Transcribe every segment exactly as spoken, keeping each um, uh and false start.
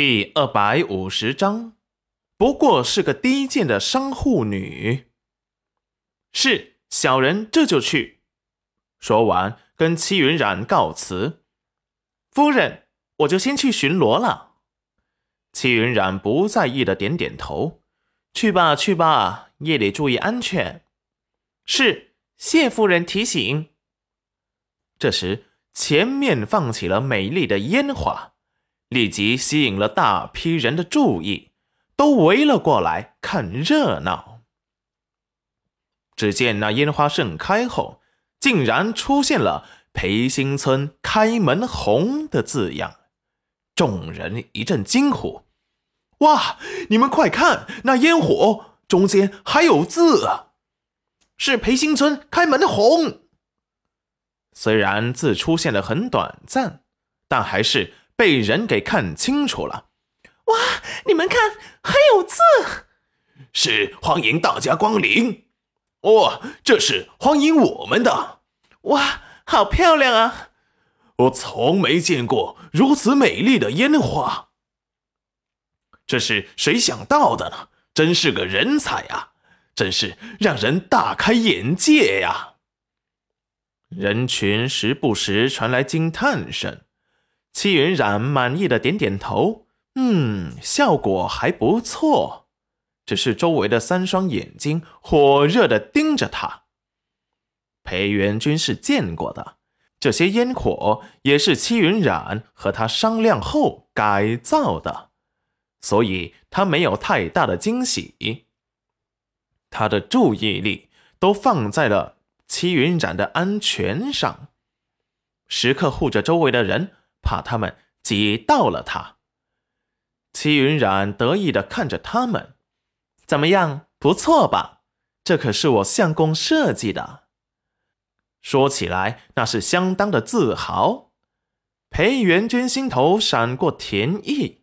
第二百五十章，不过是个低贱的商户女。是，小人这就去。说完，跟戚云染告辞。夫人，我就先去巡逻了。戚云染不在意的点点头。去吧，去吧，夜里注意安全。是，谢夫人提醒。这时，前面放起了美丽的烟花，立即吸引了大批人的注意，都围了过来看热闹。只见那烟花盛开后，竟然出现了培新村开门红的字样，众人一阵惊呼，哇，你们快看，那烟火中间还有字，是培新村开门红。虽然字出现得很短暂，但还是被人给看清楚了。哇，你们看，还有字，是欢迎大家光临。哦，这是欢迎我们的。哇，好漂亮啊，我从没见过如此美丽的烟花。这是谁想到的呢？真是个人才啊，真是让人大开眼界呀、啊。人群时不时传来惊叹声，戚云染满意的点点头，嗯，效果还不错。只是周围的三双眼睛火热地盯着他。裴元君是见过的，这些烟火也是戚云染和他商量后改造的，所以他没有太大的惊喜。他的注意力都放在了戚云染的安全上，时刻护着周围的人，怕他们挤到了他。戚云染得意地看着他们，怎么样，不错吧？这可是我相公设计的。说起来，那是相当的自豪。裴元君心头闪过甜意，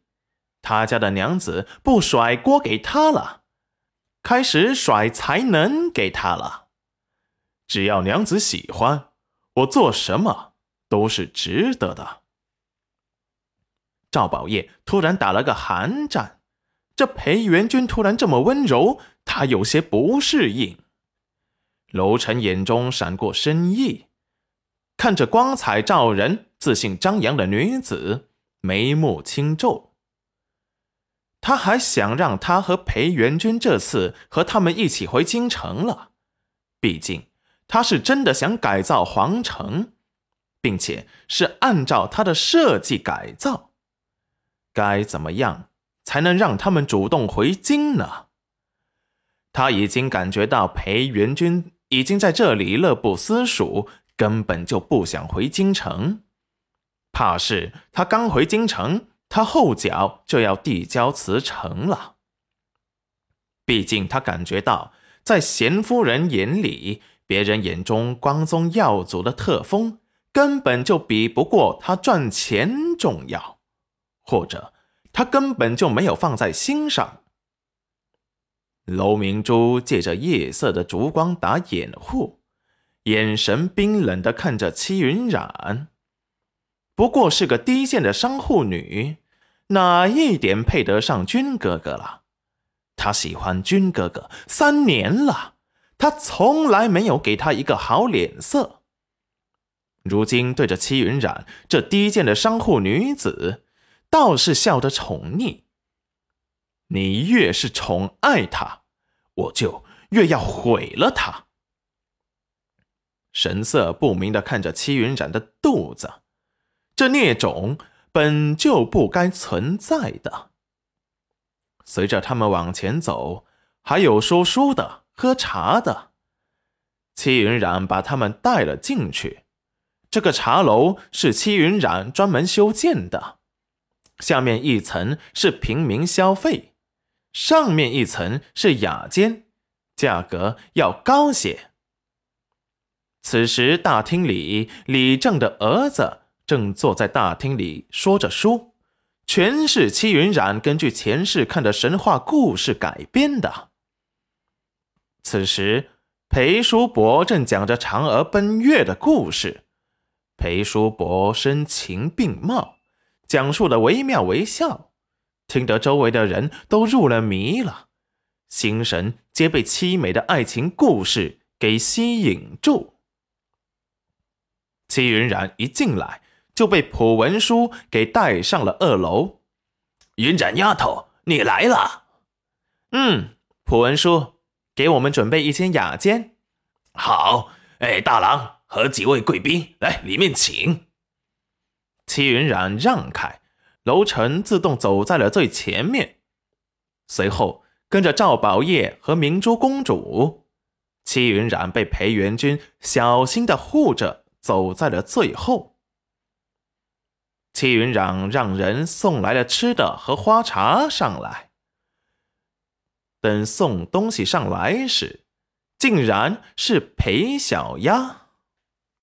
他家的娘子不甩锅给他了，开始甩才能给他了。只要娘子喜欢，我做什么都是值得的。赵宝业突然打了个寒战，这裴元君突然这么温柔，他有些不适应。楼臣眼中闪过深意，看着光彩照人、自信张扬的女子，眉目轻皱。他还想让他和裴元君这次和他们一起回京城了，毕竟他是真的想改造皇城，并且是按照他的设计改造。该怎么样才能让他们主动回京呢？他已经感觉到裴元君已经在这里乐不思蜀，根本就不想回京城。怕是他刚回京城，他后脚就要递交辞呈了。毕竟他感觉到，在贤夫人眼里，别人眼中光宗耀祖的特风根本就比不过他赚钱重要，或者他根本就没有放在心上。楼明珠借着夜色的烛光打掩护，眼神冰冷地看着戚云染。不过是个低贱的商户女，哪一点配得上君哥哥了？他喜欢君哥哥三年了，他从来没有给他一个好脸色。如今对着戚云染这低贱的商户女子，倒是笑得宠溺。你越是宠爱她，我就越要毁了她。神色不明地看着戚云染的肚子，这孽种本就不该存在的。随着他们往前走，还有说书的、喝茶的，戚云染把他们带了进去。这个茶楼是戚云染专门修建的，下面一层是平民消费，上面一层是雅间，价格要高些。此时大厅里，李正的儿子正坐在大厅里说着书，全是戚云染根据前世看的神话故事改编的。此时，裴叔伯正讲着嫦娥奔月的故事。裴叔伯深情并茂，讲述的惟妙惟肖，听得周围的人都入了迷了，心神皆被凄美的爱情故事给吸引住。戚云染一进来就被蒲文书给带上了二楼。云染丫头，你来了。嗯，蒲文书，给我们准备一间雅间。好，哎，大郎和几位贵宾来里面请。戚云染让开，楼晨自动走在了最前面，随后跟着赵宝业和明珠公主。戚云染被裴元君小心地护着，走在了最后。戚云染让人送来了吃的和花茶上来，等送东西上来时，竟然是裴小丫。